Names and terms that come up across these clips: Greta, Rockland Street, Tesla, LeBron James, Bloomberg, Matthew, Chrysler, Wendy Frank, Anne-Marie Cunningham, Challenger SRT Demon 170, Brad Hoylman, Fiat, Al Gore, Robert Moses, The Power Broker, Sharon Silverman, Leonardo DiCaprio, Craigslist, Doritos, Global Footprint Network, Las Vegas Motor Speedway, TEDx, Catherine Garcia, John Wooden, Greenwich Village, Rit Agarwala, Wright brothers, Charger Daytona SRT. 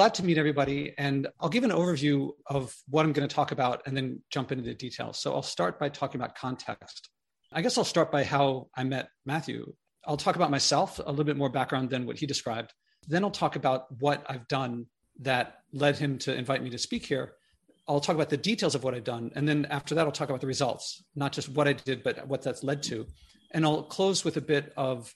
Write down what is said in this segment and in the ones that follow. glad to meet everybody, and I'll give an overview of what I'm going to talk about and then jump into the details. So I'll start by talking about context. I guess I'll start by how I met Matthew. I'll talk about myself, a little bit more background than what he described. Then I'll talk about what I've done that led him to invite me to speak here. I'll talk about the details of what I've done. And then after that, I'll talk about the results, not just what I did, but what that's led to. And I'll close with a bit of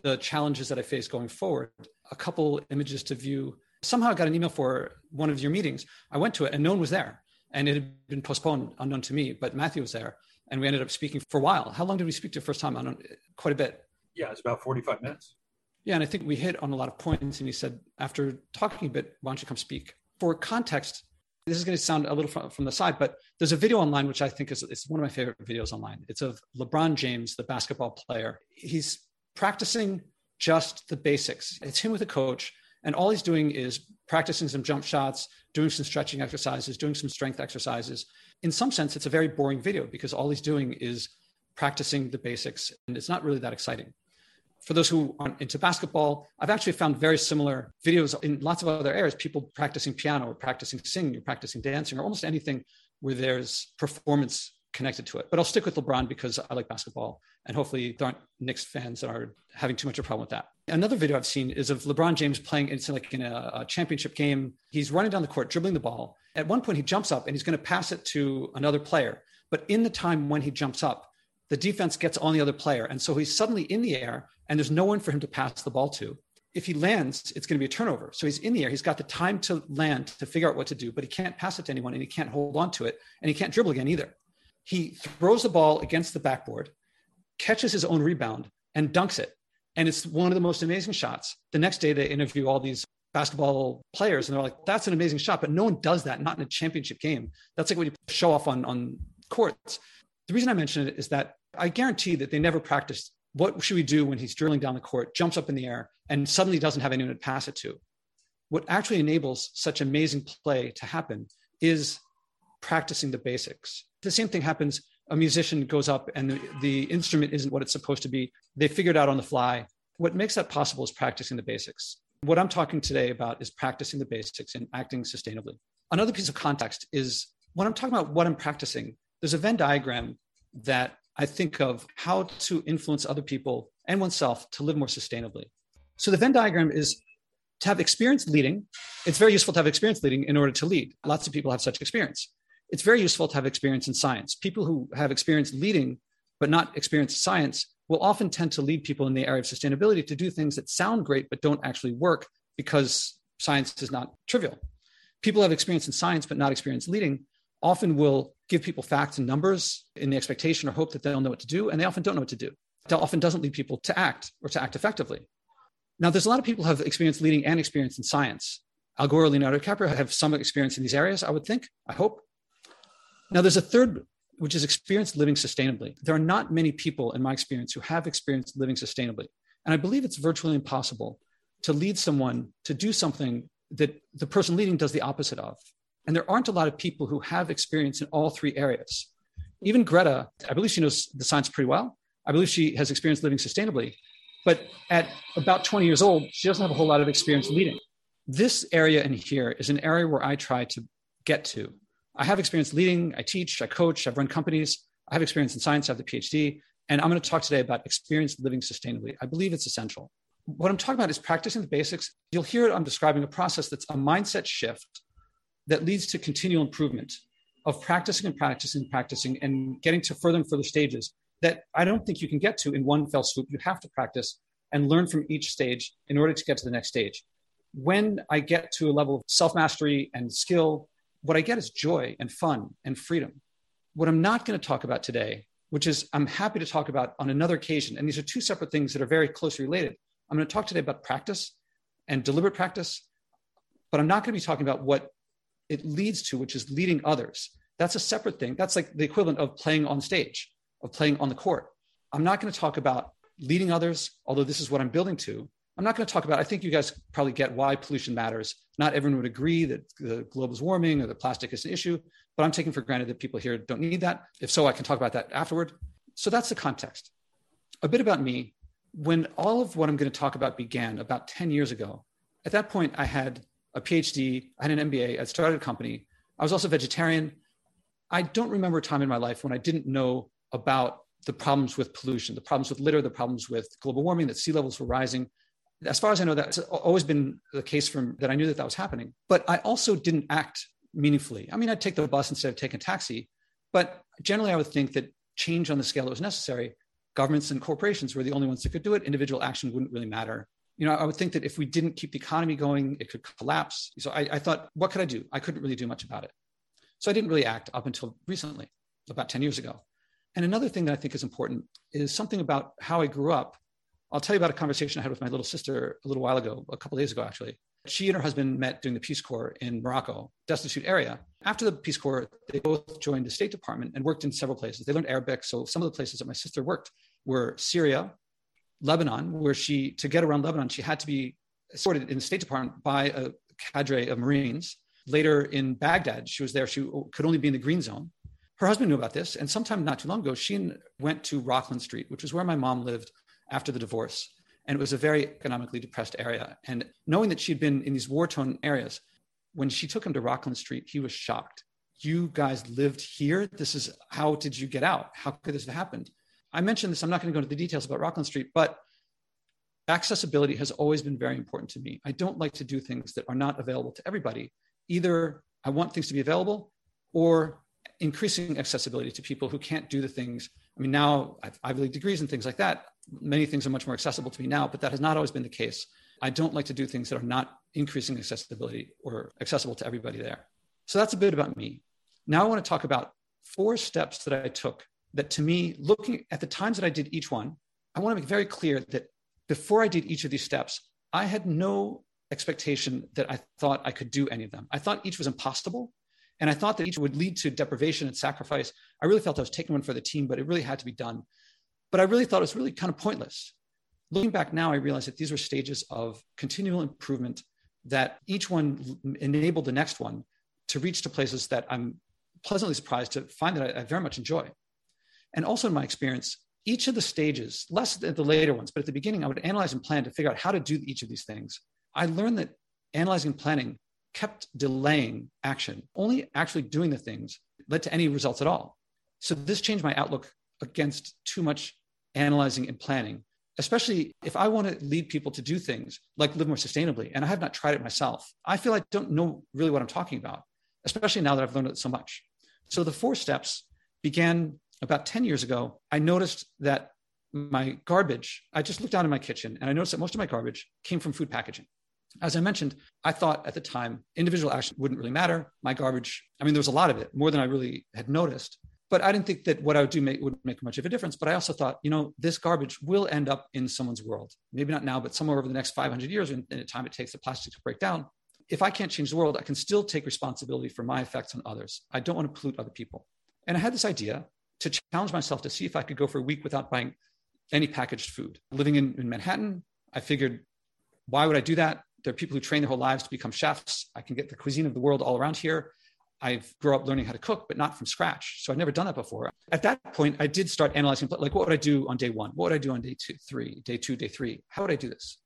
the challenges that I face going forward. A couple images to view. Somehow I got an email for one of your meetings. I went to it and no one was there. And it had been postponed, unknown to me, but Matthew was there. And we ended up speaking for a while. How long did we speak to the first time? I don't, quite a bit. Yeah, it's about 45 minutes. Yeah, and I think we hit on a lot of points. And he said, after talking a bit, why don't you come speak? For context, this is going to sound a little from the side, but there's a video online, which I think is one of my favorite videos online. It's of LeBron James, the basketball player. He's practicing just the basics. It's him with a coach. And all he's doing is practicing some jump shots, doing some stretching exercises, doing some strength exercises. In some sense, it's a very boring video because all he's doing is practicing the basics. And it's not really that exciting. For those who aren't into basketball, I've actually found very similar videos in lots of other areas, people practicing piano or practicing singing or practicing dancing or almost anything where there's performance connected to it. But I'll stick with LeBron because I like basketball and hopefully there aren't Knicks fans that are having too much of a problem with that. Another video I've seen is of LeBron James playing, it's like in a championship game. He's running down the court, dribbling the ball. At one point, he jumps up and he's going to pass it to another player. But in the time when he jumps up, the defense gets on the other player. And so he's suddenly in the air and there's no one for him to pass the ball to. If he lands, it's going to be a turnover. So he's in the air. He's got the time to land to figure out what to do, but he can't pass it to anyone and he can't hold on to it. And he can't dribble again either. He throws the ball against the backboard, catches his own rebound and dunks it. And it's one of the most amazing shots. The next day they interview all these basketball players and they're like, that's an amazing shot, but no one does that, not in a championship game. That's like when you show off on courts. The reason I mention it is that I guarantee that they never practiced what should we do when he's dribbling down the court, jumps up in the air, and suddenly doesn't have anyone to pass it to. What actually enables such amazing play to happen is practicing the basics. The same thing happens. A musician goes up and the instrument isn't what it's supposed to be. They figure it out on the fly. What makes that possible is practicing the basics. What I'm talking today about is practicing the basics and acting sustainably. Another piece of context is when I'm talking about what I'm practicing, there's a Venn diagram that I think of how to influence other people and oneself to live more sustainably. So the Venn diagram is to have experience leading. It's very useful to have experience leading in order to lead. Lots of people have such experience. It's very useful to have experience in science. People who have experience leading, but not experience in science, will often tend to lead people in the area of sustainability to do things that sound great, but don't actually work because science is not trivial. People who have experience in science, but not experience leading, often will give people facts and numbers in the expectation or hope that they'll know what to do, and they often don't know what to do. That often doesn't lead people to act or to act effectively. Now, there's a lot of people who have experience leading and experience in science. Al Gore, Leonardo DiCaprio have some experience in these areas, I would think, I hope. Now, there's a third, which is experience living sustainably. There are not many people, in my experience, who have experience living sustainably. And I believe it's virtually impossible to lead someone to do something that the person leading does the opposite of. And there aren't a lot of people who have experience in all three areas. Even Greta, I believe she knows the science pretty well. I believe she has experience living sustainably. But at about 20 years old, she doesn't have a whole lot of experience leading. This area in here is an area where I try to get to. I have experience leading. I teach, I coach, I've run companies. I have experience in science. I have the PhD. And I'm going to talk today about experience living sustainably. I believe it's essential. What I'm talking about is practicing the basics. You'll hear I'm describing a process that's a mindset shift that leads to continual improvement of practicing and getting to further and further stages that I don't think you can get to in one fell swoop. You have to practice and learn from each stage in order to get to the next stage. When I get to a level of self-mastery and skill, what I get is joy and fun and freedom. What I'm not going to talk about today, which is I'm happy to talk about on another occasion, and these are two separate things that are very closely related. I'm going to talk today about practice and deliberate practice, but I'm not going to be talking about what it leads to, which is leading others. That's a separate thing. That's like the equivalent of playing on stage, of playing on the court. I'm not going to talk about leading others, although this is what I'm building to. I'm not going to talk about, I think you guys probably get why pollution matters. Not everyone would agree that the globe is warming or that plastic is an issue, but I'm taking for granted that people here don't need that. If so, I can talk about that afterward. So that's the context. A bit about me. When all of what I'm going to talk about began about 10 years ago, at that point, I had a PhD, I had an MBA, I started a company. I was also vegetarian. I don't remember a time in my life when I didn't know about the problems with pollution, the problems with litter, the problems with global warming, that sea levels were rising. As far as I know, that's always been the case from that I knew that that was happening. But I also didn't act meaningfully. I mean, I'd take the bus instead of taking a taxi. But generally, I would think that change on the scale that was necessary, governments and corporations were the only ones that could do it. Individual action wouldn't really matter. You know, I would think that if we didn't keep the economy going, it could collapse. So I thought, what could I do? I couldn't really do much about it. So I didn't really act up until recently, about 10 years ago. And another thing that I think is important is something about how I grew up. I'll tell you about a conversation I had with my little sister a little while ago, a couple of days ago, actually. She and her husband met during the Peace Corps in Morocco, destitute area. After the Peace Corps, they both joined the State Department and worked in several places. They learned Arabic. So some of the places that my sister worked were Syria, Lebanon, where she, to get around Lebanon, she had to be escorted in the State Department by a cadre of Marines. Later in Baghdad, she was there. She could only be in the green zone. Her husband knew about this. And sometime not too long ago, she went to Rockland Street, which was where my mom lived after the divorce. And it was a very economically depressed area. And knowing that she'd been in these war-torn areas, when she took him to Rockland Street, he was shocked. You guys lived here? This is, how did you get out? How could this have happened? I mentioned this, I'm not going to go into the details about Rockland Street, but accessibility has always been very important to me. I don't like to do things that are not available to everybody. Either I want things to be available or increasing accessibility to people who can't do the things. I mean, now I have Ivy League degrees and things like that. Many things are much more accessible to me now, but that has not always been the case. I don't like to do things that are not increasing accessibility or accessible to everybody there. So that's a bit about me. Now I want to talk about 4 steps that I took that, to me, looking at the times that I did each one, I want to make very clear that before I did each of these steps, I had no expectation that I thought I could do any of them. I thought each was impossible. And I thought that each would lead to deprivation and sacrifice. I really felt I was taking one for the team, but it really had to be done. But I really thought it was really kind of pointless. Looking back now, I realized that these were stages of continual improvement, that each one enabled the next one to reach to places that I'm pleasantly surprised to find that I very much enjoy. And also in my experience, each of the stages, less than the later ones, but at the beginning, I would analyze and plan to figure out how to do each of these things. I learned that analyzing and planning kept delaying action. Only actually doing the things led to any results at all. So this changed my outlook against too much analyzing and planning, especially if I want to lead people to do things like live more sustainably, and I have not tried it myself. I feel I don't know really what I'm talking about, especially now that I've learned so much. So the 4 steps began about 10 years ago. I noticed that my garbage, I just looked down in my kitchen and I noticed that most of my garbage came from food packaging. As I mentioned, I thought at the time, individual action wouldn't really matter. My garbage, I mean, there was a lot of it, more than I really had noticed. But I didn't think that what I would do would make much of a difference. But I also thought, you know, this garbage will end up in someone's world. Maybe not now, but somewhere over the next 500 years in the time it takes the plastic to break down. If I can't change the world, I can still take responsibility for my effects on others. I don't want to pollute other people. And I had this idea to challenge myself to see if I could go for a week without buying any packaged food. Living in Manhattan, I figured, why would I do that? There are people who train their whole lives to become chefs. I can get the cuisine of the world all around here. I've grown up learning how to cook, but not from scratch. So I've never done that before. At that point, I did start analyzing, like, what would I do on day 1? What would I do on day 2, 3? How would I do this?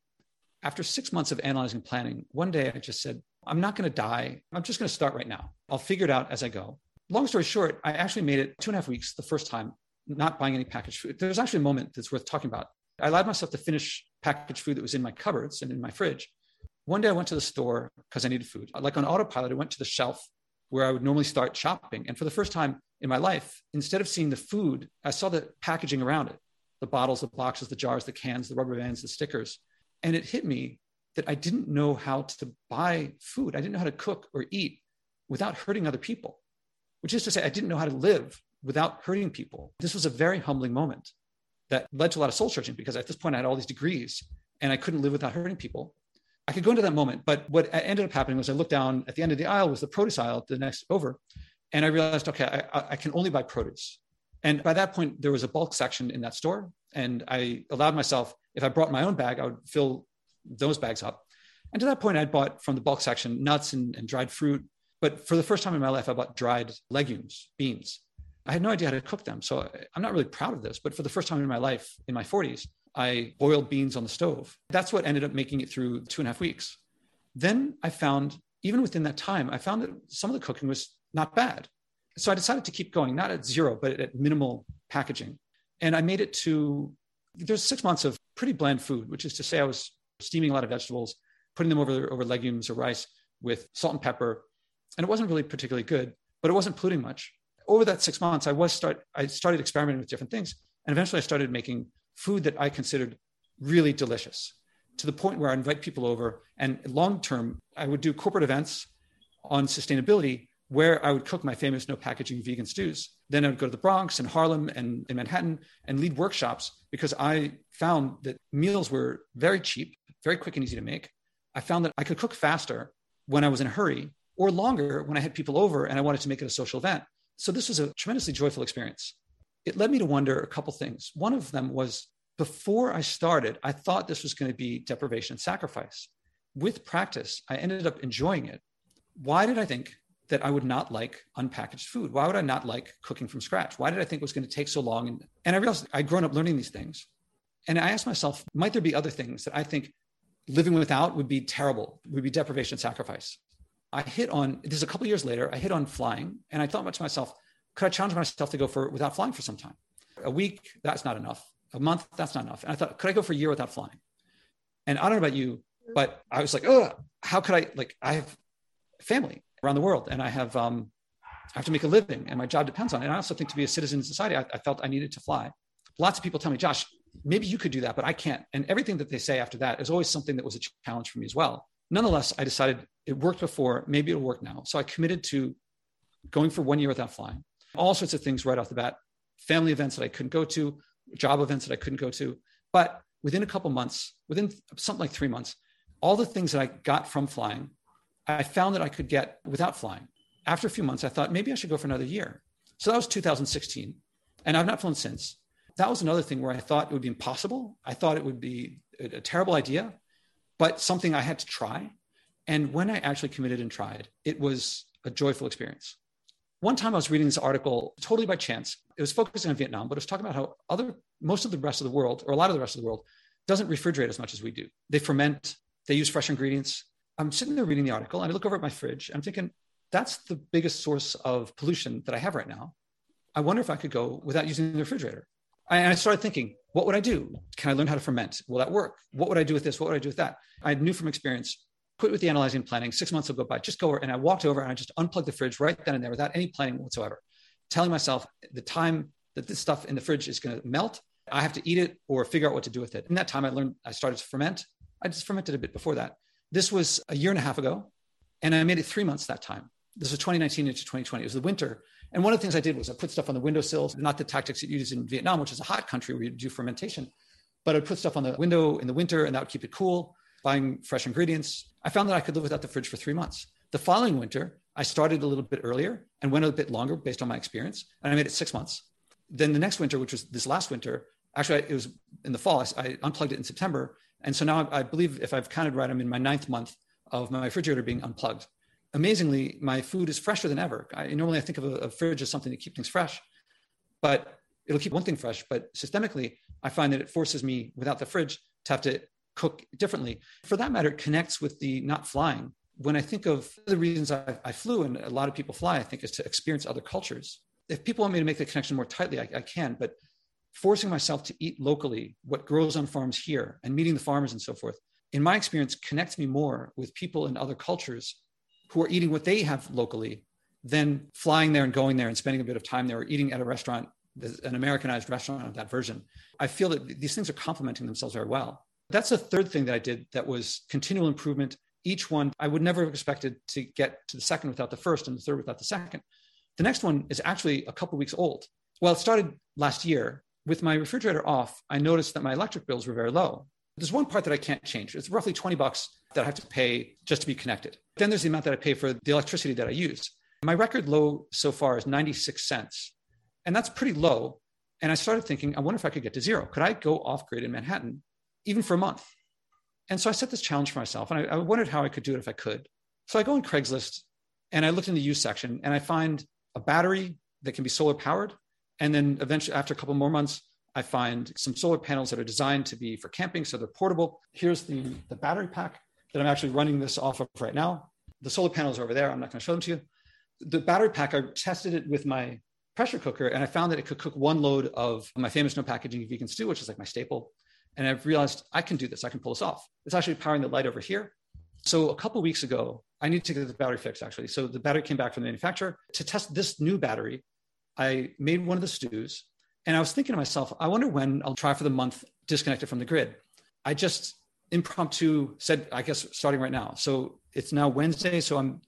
After 6 months of analyzing planning, one day I just said, I'm not going to die. I'm just going to start right now. I'll figure it out as I go. Long story short, I actually made it 2.5 weeks the first time, not buying any packaged food. There's actually a moment that's worth talking about. I allowed myself to finish packaged food that was in my cupboards and in my fridge. One day I went to the store because I needed food. Like on autopilot, I went to the shelf where I would normally start shopping. And for the first time in my life, instead of seeing the food, I saw the packaging around it, the bottles, the boxes, the jars, the cans, the rubber bands, the stickers. And it hit me that I didn't know how to buy food. I didn't know how to cook or eat without hurting other people, which is to say I didn't know how to live without hurting people. This was a very humbling moment that led to a lot of soul searching, because at this point I had all these degrees and I couldn't live without hurting people. I could go into that moment, but what ended up happening was I looked down at the end of the aisle was the produce aisle, the next over, and I realized, okay, I can only buy produce. And by that point, there was a bulk section in that store, and I allowed myself, if I brought my own bag, I would fill those bags up. And to that point, I bought from the bulk section nuts and dried fruit, but for the first time in my life, I bought dried legumes, beans. I had no idea how to cook them, so I'm not really proud of this, but for the first time in my life, in my 40s, I boiled beans on the stove. That's what ended up making it through 2.5 weeks. Then I found, even within that time, I found that some of the cooking was not bad. So I decided to keep going, not at zero, but at minimal packaging. And I made it to, there's 6 months of pretty bland food, which is to say I was steaming a lot of vegetables, putting them over legumes or rice with salt and pepper. And it wasn't really particularly good, but it wasn't polluting much. Over that 6 months, I started experimenting with different things. And eventually I started making food that I considered really delicious, to the point where I invite people over. And long-term, I would do corporate events on sustainability where I would cook my famous no packaging vegan stews. Then I would go to the Bronx and Harlem and in Manhattan and lead workshops, because I found that meals were very cheap, very quick and easy to make. I found that I could cook faster when I was in a hurry, or longer when I had people over and I wanted to make it a social event. So this was a tremendously joyful experience. It led me to wonder a couple things. One of them was, before I started, I thought this was going to be deprivation and sacrifice. With practice, I ended up enjoying it. Why did I think that I would not like unpackaged food? Why would I not like cooking from scratch? Why did I think it was going to take so long? And I realized I'd grown up learning these things. And I asked myself, might there be other things that I think living without would be terrible, would be deprivation and sacrifice? I hit on, this is a couple of years later, I hit on flying. And I thought to myself, could I challenge myself to go without flying for some time? A week, that's not enough. A month, that's not enough. And I thought, could I go for a year without flying? And I don't know about you, but I was like, oh, how could I? Like, I have family around the world, and I have to make a living, and my job depends on it. And I also think to be a citizen in society, I felt I needed to fly. Lots of people tell me, Josh, maybe you could do that, but I can't. And everything that they say after that is always something that was a challenge for me as well. Nonetheless, I decided it worked before, maybe it'll work now. So I committed to going for 1 year without flying. All sorts of things right off the bat, family events that I couldn't go to, job events that I couldn't go to. But within a couple months, within something like 3 months, all the things that I got from flying, I found that I could get without flying. After a few months, I thought maybe I should go for another year. So that was 2016. And I've not flown since. That was another thing where I thought it would be impossible. I thought it would be a terrible idea, but something I had to try. And when I actually committed and tried, it was a joyful experience. One time I was reading this article totally by chance. It was focusing on Vietnam, but it was talking about how most of the rest of the world, or a lot of the rest of the world, doesn't refrigerate as much as we do. They ferment, they use fresh ingredients. I'm sitting there reading the article and I look over at my fridge. And I'm thinking, that's the biggest source of pollution that I have right now. I wonder if I could go without using the refrigerator. And I started thinking, what would I do? Can I learn how to ferment? Will that work? What would I do with this? What would I do with that? I knew from experience, quit with the analyzing and planning. 6 months will go by. Just go over. And I walked over and I just unplugged the fridge right then and there without any planning whatsoever, telling myself the time that this stuff in the fridge is going to melt, I have to eat it or figure out what to do with it. In that time, I started to ferment. I just fermented a bit before that. This was a year and a half ago, and I made it 3 months that time. This was 2019 into 2020. It was the winter. And one of the things I did was I put stuff on the windowsills, not the tactics that you use in Vietnam, which is a hot country where you do fermentation, but I put stuff on the window in the winter and that would keep it cool, buying fresh ingredients. I found that I could live without the fridge for 3 months. The following winter, I started a little bit earlier and went a bit longer based on my experience, and I made it 6 months. Then the next winter, which was this last winter, actually, it was in the fall, I unplugged it in September. And so now I believe, if I've counted right, I'm in my 9th month of my refrigerator being unplugged. Amazingly, my food is fresher than ever. Normally I think of a fridge as something to keep things fresh, but it'll keep one thing fresh. But systemically, I find that it forces me without the fridge to have to cook differently. For that matter, it connects with the not flying. When I think of the reasons I flew, and a lot of people fly, I think is to experience other cultures. If people want me to make the connection more tightly, I can, but forcing myself to eat locally, what grows on farms here, and meeting the farmers and so forth, in my experience, connects me more with people in other cultures who are eating what they have locally than flying there and going there and spending a bit of time there or eating at a restaurant, an Americanized restaurant of that version. I feel that these things are complementing themselves very well. That's the third thing that I did that was continual improvement. Each one, I would never have expected to get to the second without the first and the third without the second. The next one is actually a couple of weeks old. Well, it started last year. With my refrigerator off, I noticed that my electric bills were very low. There's one part that I can't change. It's roughly $20 that I have to pay just to be connected. Then there's the amount that I pay for the electricity that I use. My record low so far is 96 cents. And that's pretty low. And I started thinking, I wonder if I could get to zero. Could I go off grid in Manhattan even for a month? And so I set this challenge for myself, and I wondered how I could do it if I could. So I go on Craigslist and I looked in the used section and I find a battery that can be solar powered. And then eventually, after a couple more months, I find some solar panels that are designed to be for camping, so they're portable. Here's the battery pack. that I'm actually running this off of right now. The solar panels are over there. I'm not going to show them to you. The battery pack, I tested it with my pressure cooker, and I found that it could cook one load of my famous no packaging vegan stew, which is like my staple. And I've realized I can do this. I can pull this off. It's actually powering the light over here. So a couple of weeks ago, I need to get the battery fixed, actually. So the battery came back from the manufacturer. To test this new battery, I made one of the stews. And I was thinking to myself, I wonder when I'll try for the month disconnected from the grid. I just impromptu said, I guess, starting right now. So it's now Wednesday. So I'm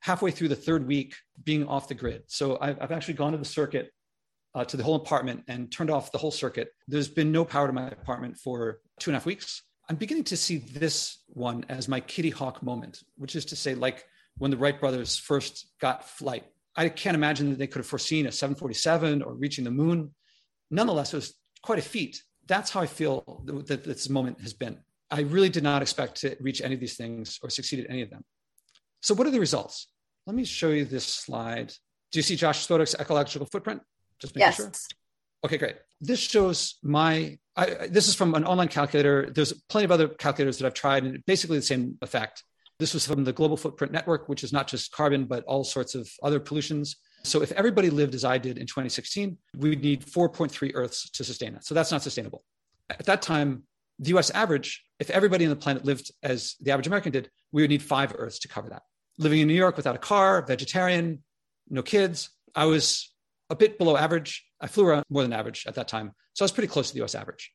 halfway through the third week being off the grid. So I've actually gone to the circuit, to the whole apartment, and turned off the whole circuit. There's been no power to my apartment for 2.5 weeks. I'm beginning to see this one as my Kitty Hawk moment, which is to say, like when the Wright brothers first got flight, I can't imagine that they could have foreseen a 747 or reaching the moon. Nonetheless, it was quite a feat. That's how I feel that this moment has been. I really did not expect to reach any of these things or succeed at any of them. So what are the results? Let me show you this slide. Do you see Josh Stodek's ecological footprint? Just making sure. Okay, great. This shows this is from an online calculator. There's plenty of other calculators that I've tried, and basically the same effect. This was from the Global Footprint Network, which is not just carbon, but all sorts of other pollutions. So if everybody lived as I did in 2016, we would need 4.3 Earths to sustain that. So that's not sustainable. At that time, the US average, if everybody on the planet lived as the average American did, we would need 5 Earths to cover that. Living in New York without a car, vegetarian, no kids, I was a bit below average. I flew around more than average at that time. So I was pretty close to the US average.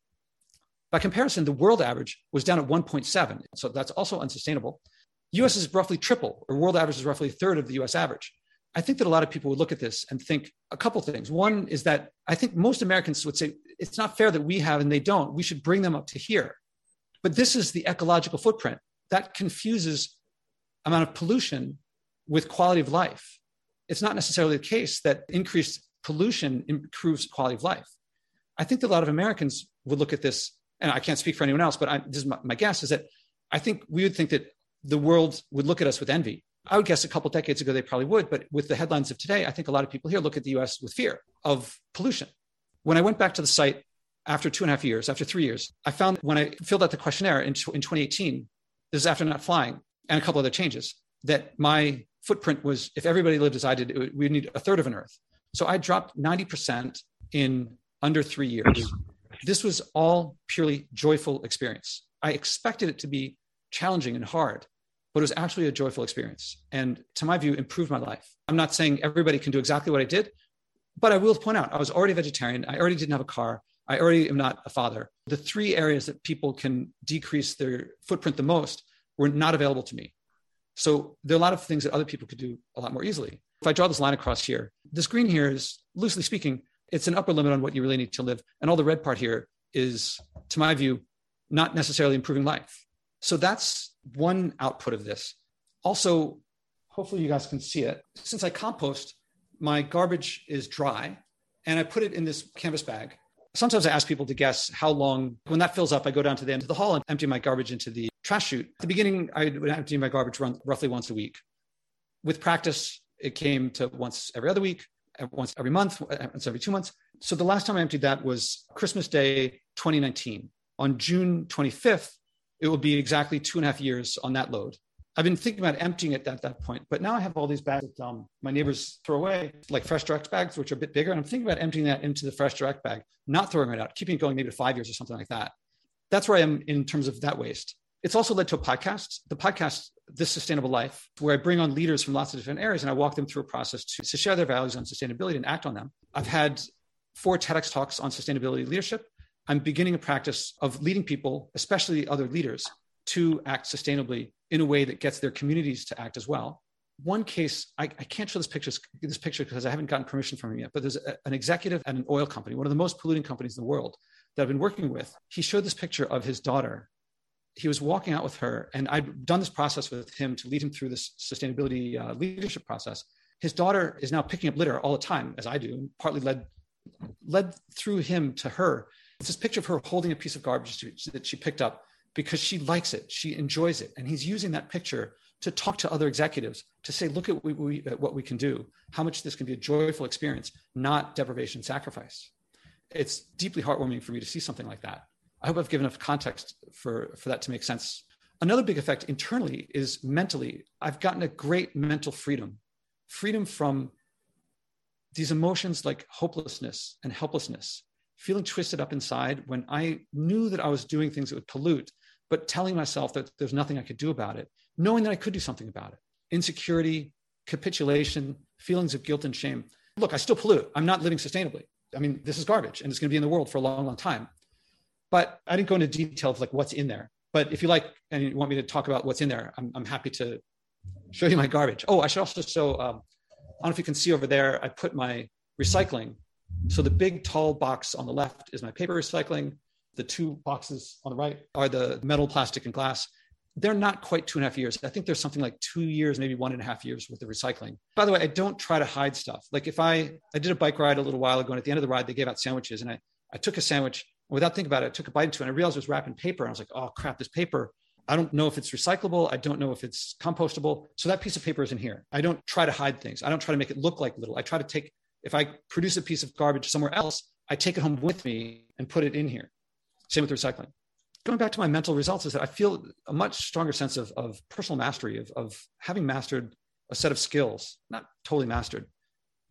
By comparison, the world average was down at 1.7. So that's also unsustainable. US is roughly triple, or world average is roughly a third of the US average. I think that a lot of people would look at this and think a couple things. One is that I think most Americans would say, it's not fair that we have and they don't. We should bring them up to here. But this is the ecological footprint. That confuses amount of pollution with quality of life. It's not necessarily the case that increased pollution improves quality of life. I think that a lot of Americans would look at this, and I can't speak for anyone else, but this is my guess, is that I think we would think that the world would look at us with envy. I would guess a couple decades ago, they probably would. But with the headlines of today, I think a lot of people here look at the US with fear of pollution. When I went back to the site after 2.5 years, after 3 years, I found when I filled out the questionnaire in 2018, this is after not flying and a couple other changes, that my footprint was, if everybody lived as I did, we would need a third of an Earth. So I dropped 90% in under 3 years. This was all purely joyful experience. I expected it to be challenging and hard, but it was actually a joyful experience. And to my view, improved my life. I'm not saying everybody can do exactly what I did, but I will point out, I was already a vegetarian. I already didn't have a car. I already am not a father. The three areas that people can decrease their footprint the most were not available to me. So there are a lot of things that other people could do a lot more easily. If I draw this line across here, this green here is, loosely speaking, it's an upper limit on what you really need to live. And all the red part here is, to my view, not necessarily improving life. So that's one output of this. Also, hopefully you guys can see it. Since I compost, my garbage is dry and I put it in this canvas bag. Sometimes I ask people to guess how long, when that fills up, I go down to the end of the hall and empty my garbage into the trash chute. At the beginning, I would empty my garbage roughly once a week. With practice, it came to once every other week, once every month, once every 2 months. So the last time I emptied that was Christmas Day, 2019. On June 25th, it will be exactly 2.5 years on that load. I've been thinking about emptying it at that point, but now I have all these bags that my neighbors throw away, like Fresh Direct bags, which are a bit bigger. And I'm thinking about emptying that into the Fresh Direct bag, not throwing it out, keeping it going maybe to 5 years or something like that. That's where I am in terms of that waste. It's also led to a podcast, the podcast, This Sustainable Life, where I bring on leaders from lots of different areas and I walk them through a process to share their values on sustainability and act on them. I've had 4 TEDx talks on sustainability leadership. I'm beginning a practice of leading people, especially other leaders, to act sustainably in a way that gets their communities to act as well. One case, I can't show this picture because I haven't gotten permission from him yet, but there's an executive at an oil company, one of the most polluting companies in the world that I've been working with. He showed this picture of his daughter. He was walking out with her, and I'd done this process with him to lead him through this sustainability leadership process. His daughter is now picking up litter all the time, as I do, partly led through him to her. It's this picture of her holding a piece of garbage that she picked up because she likes it. She enjoys it. And he's using that picture to talk to other executives to say, look at what we can do, how much this can be a joyful experience, not deprivation, sacrifice. It's deeply heartwarming for me to see something like that. I hope I've given enough context for that to make sense. Another big effect internally is mentally. I've gotten a great mental freedom from these emotions like hopelessness and helplessness, feeling twisted up inside when I knew that I was doing things that would pollute, but telling myself that there's nothing I could do about it, knowing that I could do something about it. Insecurity, capitulation, feelings of guilt and shame. Look, I still pollute. I'm not living sustainably. I mean, this is garbage and it's going to be in the world for a long, long time. But I didn't go into detail of like what's in there. But if you like, and you want me to talk about what's in there, I'm happy to show you my garbage. Oh, I should also show, I don't know if you can see over there, I put my recycling. So the big tall box on the left is my paper recycling. The two boxes on the right are the metal, plastic, and glass. They're not quite 2.5 years. I think there's something like 2 years, maybe 1.5 years with the recycling. By the way, I don't try to hide stuff. Like if I did a bike ride a little while ago, and at the end of the ride, they gave out sandwiches. And I took a sandwich, and without thinking about it, I took a bite into it, and I realized it was wrapped in paper. And I was like, oh crap, this paper. I don't know if it's recyclable. I don't know if it's compostable. So that piece of paper is in here. I don't try to hide things. I don't try to make it look like little. I try to take, if I produce a piece of garbage somewhere else, I take it home with me and put it in here. Same with recycling. Going back to my mental results is that I feel a much stronger sense of personal mastery, of having mastered a set of skills, not totally mastered,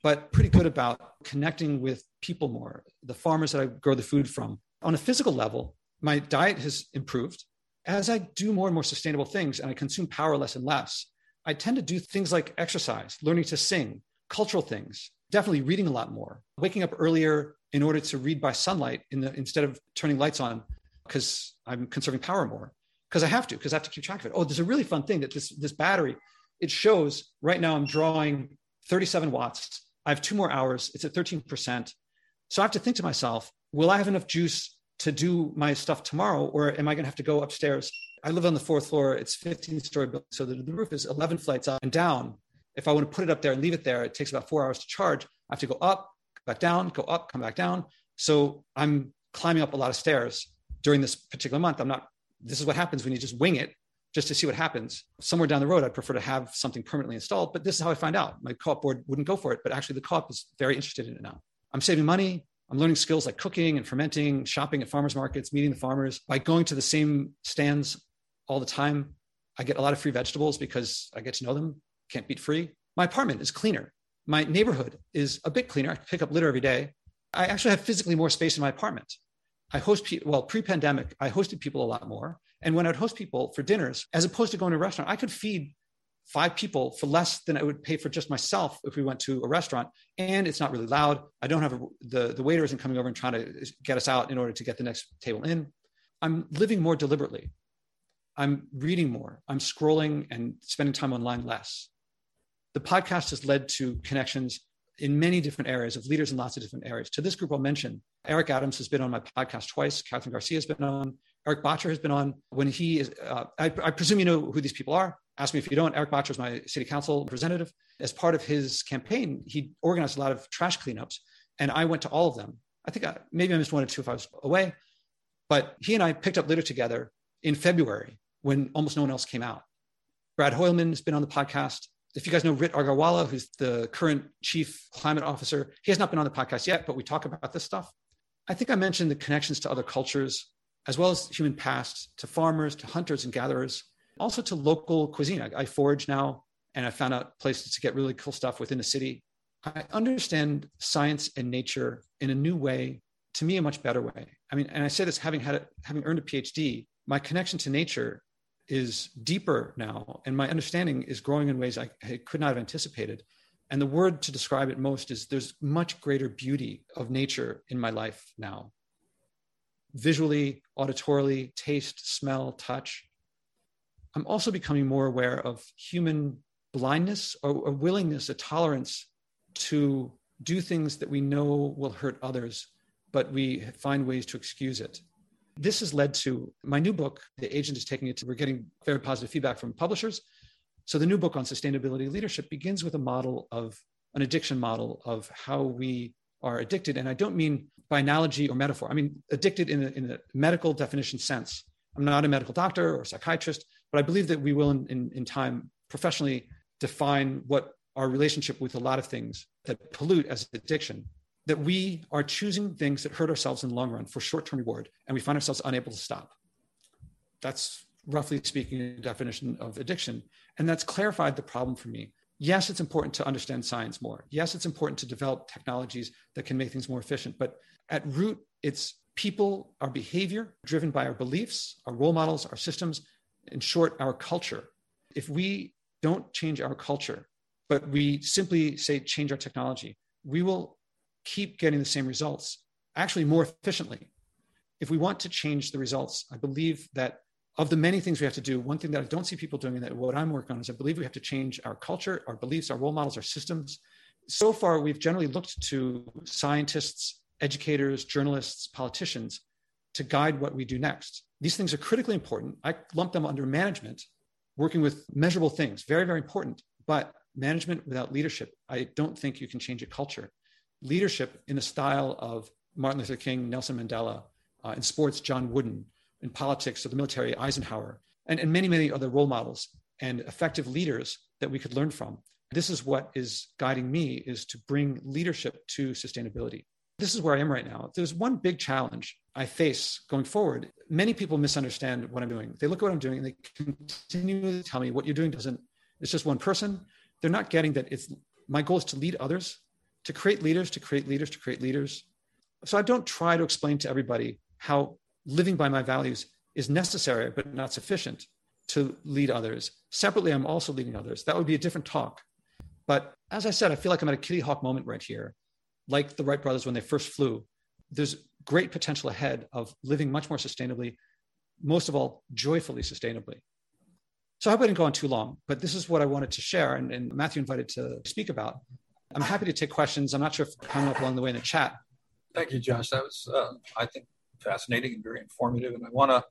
but pretty good about connecting with people more, the farmers that I grow the food from. On a physical level, my diet has improved. As I do more and more sustainable things and I consume power less and less, I tend to do things like exercise, learning to sing, cultural things, definitely reading a lot more, waking up earlier in order to read by sunlight instead of turning lights on, because I'm conserving power more, because I have to keep track of it. Oh, there's a really fun thing that this battery, it shows right now I'm drawing 37 watts. I have 2 more hours. It's at 13%. So I have to think to myself, will I have enough juice to do my stuff tomorrow? Or am I going to have to go upstairs? I live on the 4th floor. It's 15-story building. So the roof is 11 flights up and down. If I want to put it up there and leave it there, it takes about 4 hours to charge. I have to go up, back down, go up, come back down. So I'm climbing up a lot of stairs. During this particular month, this is what happens when you just wing it just to see what happens. Somewhere down the road, I'd prefer to have something permanently installed, but this is how I find out. My co-op board wouldn't go for it, but actually the co-op is very interested in it now. I'm saving money. I'm learning skills like cooking and fermenting, shopping at farmers markets, meeting the farmers. By going to the same stands all the time, I get a lot of free vegetables because I get to know them. Can't beat free. My apartment is cleaner. My neighborhood is a bit cleaner. I pick up litter every day. I actually have physically more space in my apartment. I host people, well, pre-pandemic, I hosted people a lot more. And when I'd host people for dinners, as opposed to going to a restaurant, I could feed 5 people for less than I would pay for just myself if we went to a restaurant. And it's not really loud. I don't have the waiter isn't coming over and trying to get us out in order to get the next table in. I'm living more deliberately. I'm reading more. I'm scrolling and spending time online less. The podcast has led to connections in many different areas of leaders in lots of different areas. To this group I'll mention, Eric Adams has been on my podcast twice. Catherine Garcia has been on. Eric Botcher has been on. When he is, I presume you know who these people are. Ask me if you don't. Eric Botcher is my city council representative. As part of his campaign, he organized a lot of trash cleanups and I went to all of them. I think maybe I missed 1 or 2 if I was away, but he and I picked up litter together in February when almost no one else came out. Brad Hoylman has been on the podcast. If you guys know Rit Agarwala, who's the current chief climate officer, he has not been on the podcast yet, but we talk about this stuff. I think I mentioned the connections to other cultures, as well as human past, to farmers, to hunters and gatherers, also to local cuisine. I forage now, and I found out places to get really cool stuff within the city. I understand science and nature in a new way, to me, a much better way. I mean, and I say this having earned a PhD, my connection to nature is deeper now, and my understanding is growing in ways I could not have anticipated. And the word to describe it most is there's much greater beauty of nature in my life now. Visually, auditorily, taste, smell, touch. I'm also becoming more aware of human blindness or a willingness, a tolerance to do things that we know will hurt others, but we find ways to excuse it. This has led to my new book. The agent is taking it to, we're getting very positive feedback from publishers. So the new book on sustainability leadership begins with a model of an addiction model of how we are addicted. And I don't mean by analogy or metaphor. I mean, addicted in a medical definition sense. I'm not a medical doctor or psychiatrist, but I believe that we will in time professionally define what our relationship with a lot of things that pollute as addiction, that we are choosing things that hurt ourselves in the long run for short-term reward, and we find ourselves unable to stop. That's roughly speaking, a definition of addiction. And that's clarified the problem for me. Yes, it's important to understand science more. Yes, it's important to develop technologies that can make things more efficient. But at root, it's people, our behavior, driven by our beliefs, our role models, our systems, in short, our culture. If we don't change our culture, but we simply say, change our technology, we will keep getting the same results, actually more efficiently. If we want to change the results, I believe that of the many things we have to do, one thing that I don't see people doing and that what I'm working on is I believe we have to change our culture, our beliefs, our role models, our systems. So far, we've generally looked to scientists, educators, journalists, politicians to guide what we do next. These things are critically important. I lump them under management, working with measurable things, very, very important. But management without leadership, I don't think you can change a culture. Leadership in the style of Martin Luther King, Nelson Mandela, in sports, John Wooden, in politics or the military, Eisenhower, and many, many other role models and effective leaders that we could learn from. This is what is guiding me, is to bring leadership to sustainability. This is where I am right now. There's one big challenge I face going forward. Many people misunderstand what I'm doing. They look at what I'm doing and they continually tell me what you're doing doesn't, it's just one person. They're not getting that it's, my goal is to lead others, to create leaders, to create leaders, to create leaders. So I don't try to explain to everybody how living by my values is necessary, but not sufficient to lead others. Separately, I'm also leading others. That would be a different talk. But as I said, I feel like I'm at a Kitty Hawk moment right here. Like the Wright brothers when they first flew, there's great potential ahead of living much more sustainably, most of all, joyfully sustainably. So I hope I didn't go on too long, but this is what I wanted to share and Matthew invited to speak about. I'm happy to take questions. I'm not sure if I'm coming up along the way in the chat. Thank you, Josh. That was, I think, fascinating and very informative. And I want to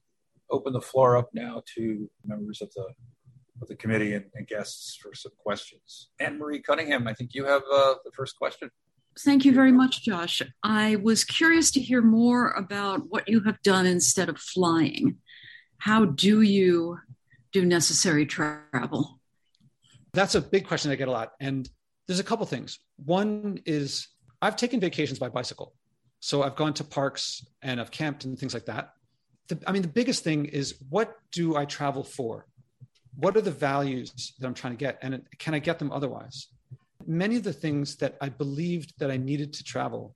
open the floor up now to members of the committee and guests for some questions. Anne-Marie Cunningham, I think you have the first question. Thank you very much, Josh. I was curious to hear more about what you have done instead of flying. How do you do necessary travel? That's a big question I get a lot. And there's a couple things. One is I've taken vacations by bicycle. So I've gone to parks and I've camped and things like that. The biggest thing is, what do I travel for? What are the values that I'm trying to get? And can I get them otherwise? Many of the things that I believed that I needed to travel,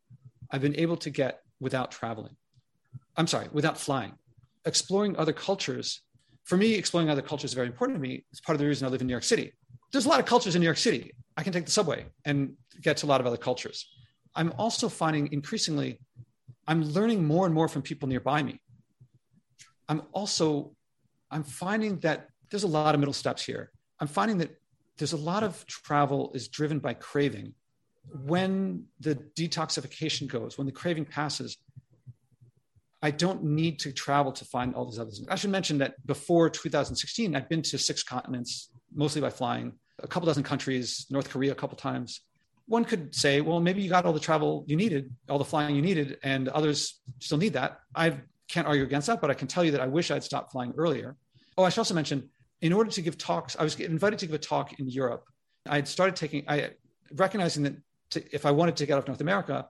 I've been able to get without flying. Exploring other cultures. For me, exploring other cultures is very important to me. It's part of the reason I live in New York City. There's a lot of cultures in New York City. I can take the subway and get to a lot of other cultures. I'm also finding increasingly, I'm learning more and more from people nearby me. I'm finding that there's a lot of middle steps here. I'm finding that there's a lot of travel is driven by craving. When the detoxification goes, when the craving passes, I don't need to travel to find all these other things. I should mention that before 2016, I'd been to 6 continents, mostly by flying, a couple dozen countries, North Korea a couple times. One could say, well, maybe you got all the travel you needed, all the flying you needed, and others still need that. I can't argue against that, but I can tell you that I wish I'd stopped flying earlier. Oh, I should also mention, in order to give talks, I was invited to give a talk in Europe. I had started recognizing that if I wanted to get out of North America,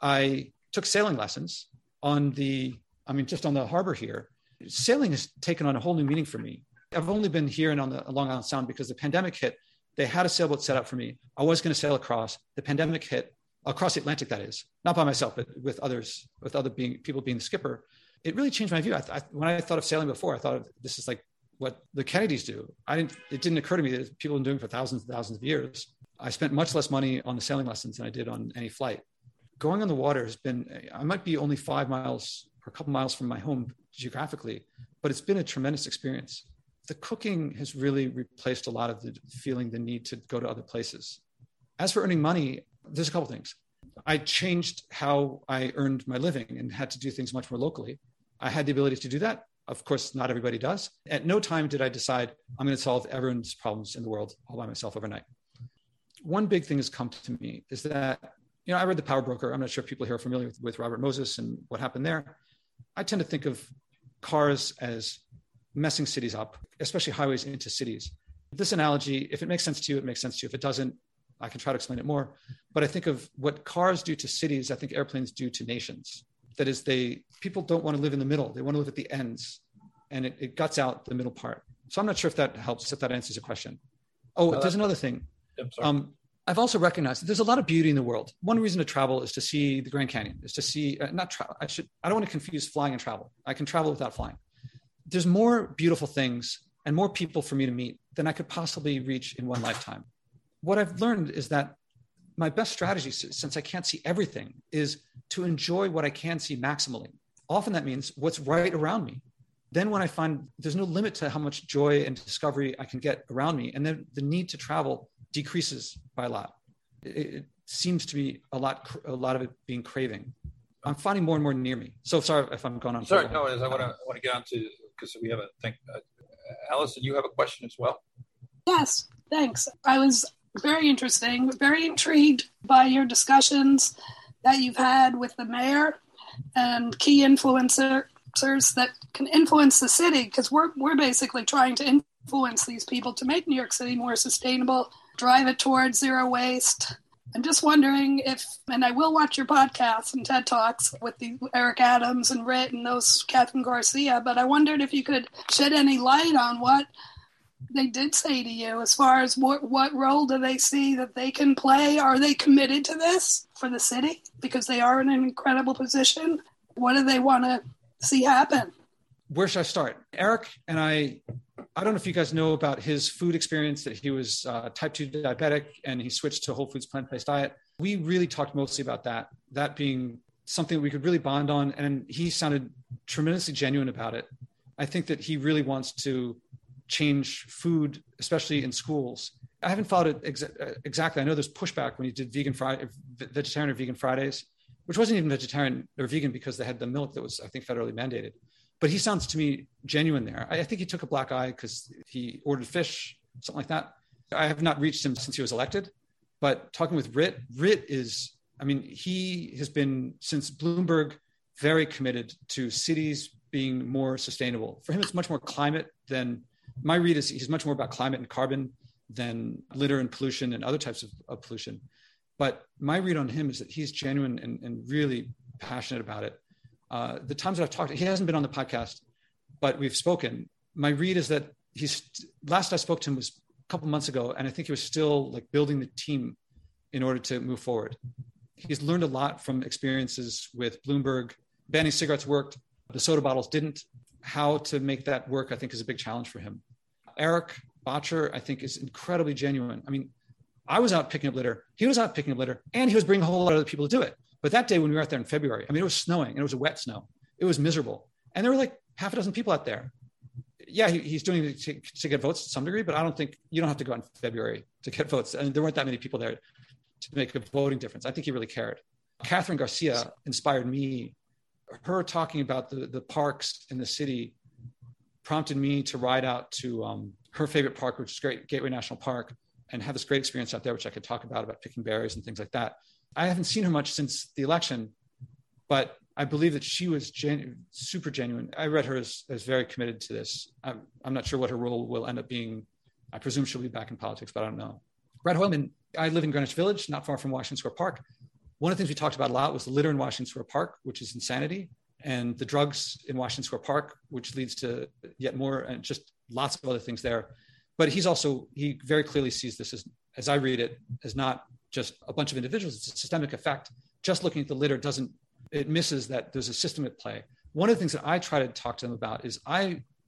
I took sailing lessons just on the harbor here. Sailing has taken on a whole new meaning for me. I've only been here and on the Long Island Sound because the pandemic hit. They had a sailboat set up for me. I was going to sail across. The pandemic hit, across the Atlantic, that is, not by myself, but with others, people being the skipper. It really changed my view. When I thought of sailing before, I thought of this is like what the Kennedys do. It didn't occur to me that people have been doing for thousands and thousands of years. I spent much less money on the sailing lessons than I did on any flight. Going on the water has been, I might be only 5 miles or a couple miles from my home geographically, but it's been a tremendous experience. The cooking has really replaced a lot of the need to go to other places. As for earning money, there's a couple things. I changed how I earned my living and had to do things much more locally. I had the ability to do that. Of course, not everybody does. At no time did I decide I'm going to solve everyone's problems in the world all by myself overnight. One big thing that's come to me is that, I read The Power Broker. I'm not sure if people here are familiar with Robert Moses and what happened there. I tend to think of cars as messing cities up, especially highways into cities. This analogy, if it makes sense to you, it makes sense to you. If it doesn't, I can try to explain it more. But I think of what cars do to cities, I think airplanes do to nations. That is, people don't want to live in the middle. They want to live at the ends. and it guts out the middle part. So I'm not sure if that helps, if that answers your question. Oh, there's another thing. I've also recognized that there's a lot of beauty in the world. One reason to travel is to see the Grand Canyon, is to see, I don't want to confuse flying and travel. I can travel without flying. There's more beautiful things and more people for me to meet than I could possibly reach in one lifetime. What I've learned is that my best strategy, since I can't see everything, is to enjoy what I can see maximally. Often that means what's right around me. Then when I find there's no limit to how much joy and discovery I can get around me, and then the need to travel decreases by a lot. It seems to be a lot of it being craving. I'm finding more and more near me. So sorry if I'm going on. Sorry, no, I want to get on to, because we have a thing. Allison, you have a question as well? Yes, thanks. I was very interesting, very intrigued by your discussions that you've had with the mayor and key influencers that can influence the city, because we're basically trying to influence these people to make New York City more sustainable, drive it towards zero waste. I'm just wondering if, and I will watch your podcasts and TED Talks with the Eric Adams and Ritt and those Catherine Garcia, but I wondered if you could shed any light on what they did say to you as far as what role do they see that they can play? Are they committed to this for the city? Because they are in an incredible position. What do they want to see happen? Where should I start? Eric and I don't know if you guys know about his food experience, that he was type 2 diabetic and he switched to whole foods plant-based diet. We really talked mostly about that being something we could really bond on. And he sounded tremendously genuine about it. I think that he really wants to change food, especially in schools. I haven't followed it exactly. I know there's pushback when he did vegetarian or vegan Fridays, which wasn't even vegetarian or vegan because they had the milk that was, I think, federally mandated. But he sounds to me genuine there. I think he took a black eye because he ordered fish, something like that. I have not reached him since he was elected, but talking with Ritt is, I mean, he has been, since Bloomberg, very committed to cities being more sustainable. For him, it's much more climate than, my read is he's much more about climate and carbon than litter and pollution and other types of pollution. But my read on him is that he's genuine and really passionate about it. The times that I've talked to, he hasn't been on the podcast, but we've spoken. My read is that last I spoke to him was a couple months ago, and I think he was still like building the team in order to move forward. He's learned a lot from experiences with Bloomberg. Banning cigarettes worked, the soda bottles didn't. How to make that work, I think, is a big challenge for him. Eric Botcher, I think, is incredibly genuine. I mean, I was out picking up litter. He was out picking up litter, and he was bringing a whole lot of other people to do it. But that day when we were out there in February, I mean, it was snowing and it was a wet snow. It was miserable. And there were like half a dozen people out there. Yeah, he's doing it to get votes to some degree, but I don't think you don't have to go out in February to get votes. And there weren't that many people there to make a voting difference. I think he really cared. Catherine Garcia inspired me. Her talking about the parks in the city prompted me to ride out to her favorite park, which is Great Gateway National Park, and have this great experience out there, which I could talk about picking berries and things like that. I haven't seen her much since the election, but I believe that she was super genuine. I read her as very committed to this. I'm not sure what her role will end up being. I presume she'll be back in politics, but I don't know. Brad Hoylman, I live in Greenwich Village, not far from Washington Square Park. One of the things we talked about a lot was the litter in Washington Square Park, which is insanity, and the drugs in Washington Square Park, which leads to yet more, and just lots of other things there. But he very clearly sees this as I read it, as not just a bunch of individuals. It's a systemic effect. Just looking at the litter it misses that there's a system at play. One of the things that I try to talk to them about is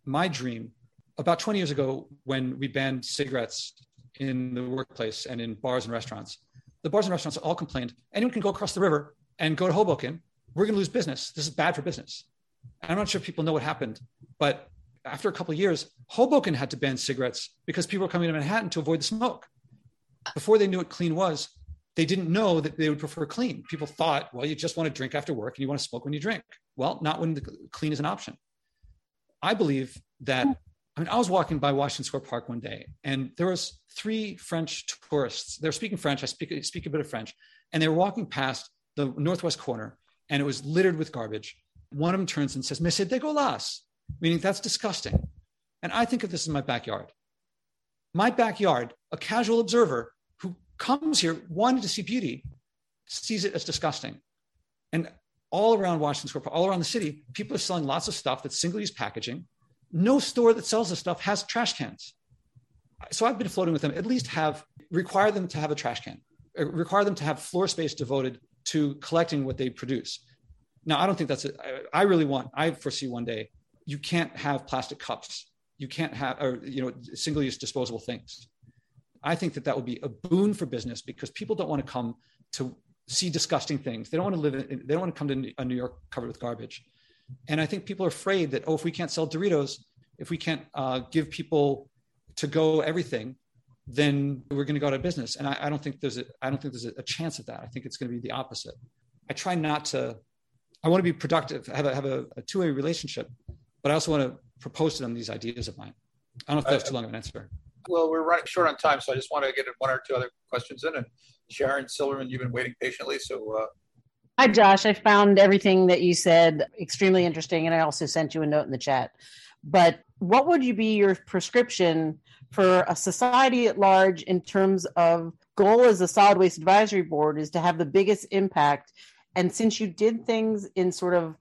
my dream, about 20 years ago, when we banned cigarettes in the workplace and in bars and restaurants, the bars and restaurants all complained, anyone can go across the river and go to Hoboken. We're going to lose business. This is bad for business. And I'm not sure if people know what happened, but after a couple of years, Hoboken had to ban cigarettes because people were coming to Manhattan to avoid the smoke. Before they knew what clean was, they didn't know that they would prefer clean. People thought, well, you just want to drink after work and you want to smoke when you drink. Well, not when the clean is an option. I believe that, I was walking by Washington Square Park one day and there was three French tourists. They're speaking French. I speak a bit of French. And they were walking past the northwest corner and it was littered with garbage. One of them turns and says, "Mais c'est dégueulasse," meaning that's disgusting. And I think of this as my backyard. My backyard, a casual observer who comes here wanting to see beauty, sees it as disgusting. And all around Washington Square Park, all around the city, people are selling lots of stuff that's single-use packaging. No store that sells this stuff has trash cans. So I've been floating with them, at least require them to have a trash can, require them to have floor space devoted to collecting what they produce. Now, I don't think that's it. I foresee one day, you can't have plastic cups. You can't have, single-use disposable things. I think that would be a boon for business because people don't want to come to see disgusting things. They don't want to come to a New York covered with garbage. And I think people are afraid that, if we can't sell Doritos, if we can't give people to go everything, then we're going to go out of business. And I don't think there's a chance of that. I think it's going to be the opposite. I want to be productive, have a two-way relationship, but I also want to propose to them these ideas of mine. I don't know if that's too long of an answer. Well, we're running short on time, so I just want to get one or two other questions in. And Sharon Silverman, you've been waiting patiently, so... Hi, Josh. I found everything that you said extremely interesting, and I also sent you a note in the chat. But what would be your prescription for a society at large in terms of goal as a solid waste advisory board is to have the biggest impact? And since you did things in sort of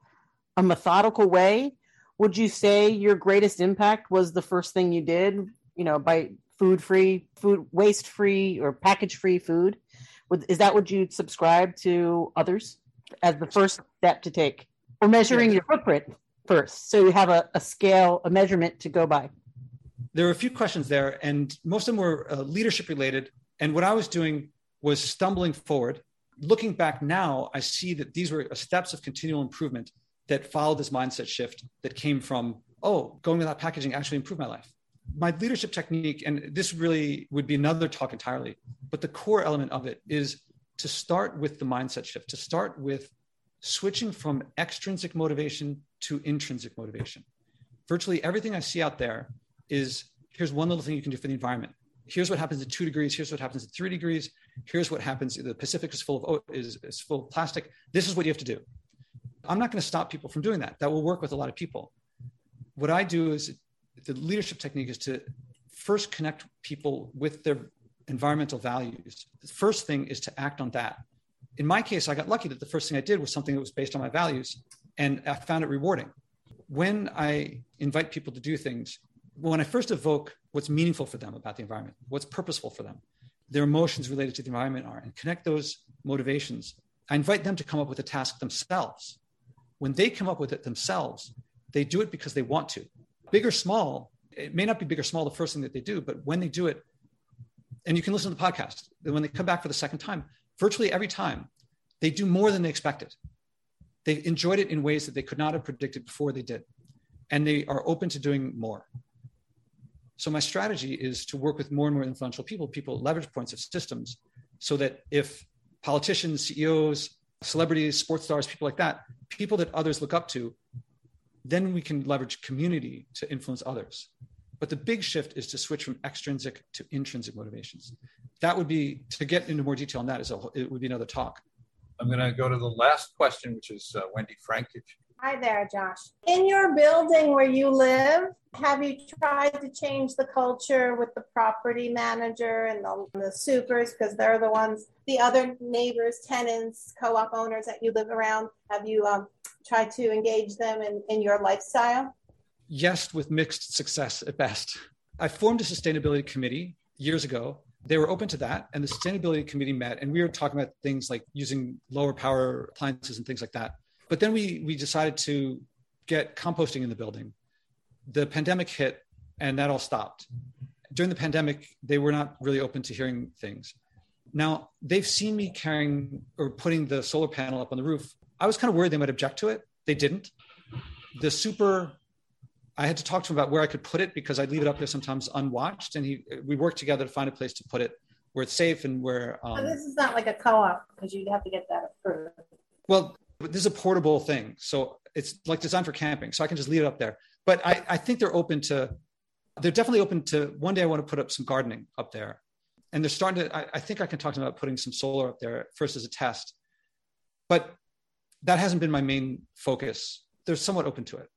a methodical way, would you say your greatest impact was the first thing you did, by waste-free or package-free food? Is that what you'd subscribe to others as the first step to take? Or measuring your footprint first, so you have a scale, a measurement to go by? There were a few questions there, and most of them were leadership-related. And what I was doing was stumbling forward. Looking back now, I see that these were steps of continual improvement that followed this mindset shift that came from, going without packaging actually improved my life. My leadership technique, and this really would be another talk entirely, but the core element of it is to start with the mindset shift, to start with switching from extrinsic motivation to intrinsic motivation. Virtually everything I see out there is, here's one little thing you can do for the environment. Here's what happens at 2 degrees. Here's what happens at 3 degrees. Here's what happens. The Pacific is full of plastic. This is what you have to do. I'm not going to stop people from doing that. That will work with a lot of people. What I do is, the leadership technique is to first connect people with their environmental values. The first thing is to act on that. In my case, I got lucky that the first thing I did was something that was based on my values, and I found it rewarding. When I invite people to do things, when I first evoke what's meaningful for them about the environment, what's purposeful for them, their emotions related to the environment are, and connect those motivations, I invite them to come up with a task themselves. When they come up with it themselves, they do it because they want to. Big or small, it may not be big or small the first thing that they do, but when they do it, and you can listen to the podcast, then when they come back for the second time, virtually every time, they do more than they expected. They enjoyed it in ways that they could not have predicted before they did. And they are open to doing more. So my strategy is to work with more and more influential people leverage points of systems, so that if politicians, CEOs, celebrities, sports stars, people like that, people that others look up to, then we can leverage community to influence others. But the big shift is to switch from extrinsic to intrinsic motivations. That would be, to get into more detail on that, it would be another talk. I'm going to go to the last question, which is Wendy Frank. Hi there, Josh. In your building where you live, have you tried to change the culture with the property manager and the supers, because they're the ones, the other neighbors, tenants, co-op owners that you live around? Have you tried to engage them in your lifestyle? Yes, with mixed success at best. I formed a sustainability committee years ago. They were open to that, and the sustainability committee met, and we were talking about things like using lower power appliances and things like that. But then we decided to get composting in the building. The pandemic hit, and that all stopped. During the pandemic, they were not really open to hearing things. Now, they've seen me carrying or putting the solar panel up on the roof. I was kind of worried they might object to it. They didn't. The super, I had to talk to him about where I could put it, because I'd leave it up there sometimes unwatched. And we worked together to find a place to put it where it's safe and where... So this is not like a co-op, because you'd have to get that approved. Well, this is a portable thing. So it's like designed for camping. So I can just leave it up there. But I think they're definitely open to, one day I want to put up some gardening up there. And they're starting to, I think I can talk to them about putting some solar up there first as a test. But that hasn't been my main focus. They're somewhat open to it.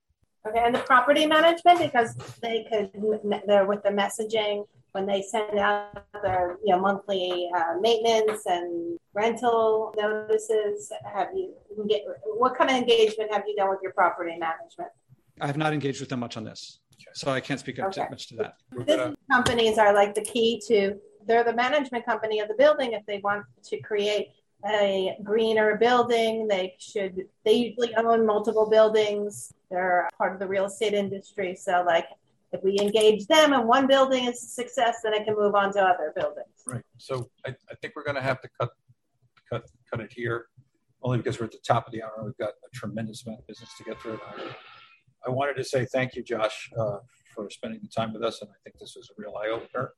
Okay, and the property management, because they're with the messaging when they send out their monthly maintenance and rental notices. What kind of engagement have you done with your property management? I have not engaged with them much on this. So I can't speak up that much to that. Business companies are like the key to, they're the management company of the building. If they want to create a greener building, they usually own multiple buildings. They're part of the real estate industry. So like, if we engage them and one building is a success, then it can move on to other buildings. Right. So I think we're going to have to cut it here, only because we're at the top of the hour. We've got a tremendous amount of business to get through. I wanted to say thank you, Josh, for spending the time with us. And I think this was a real eye-opener.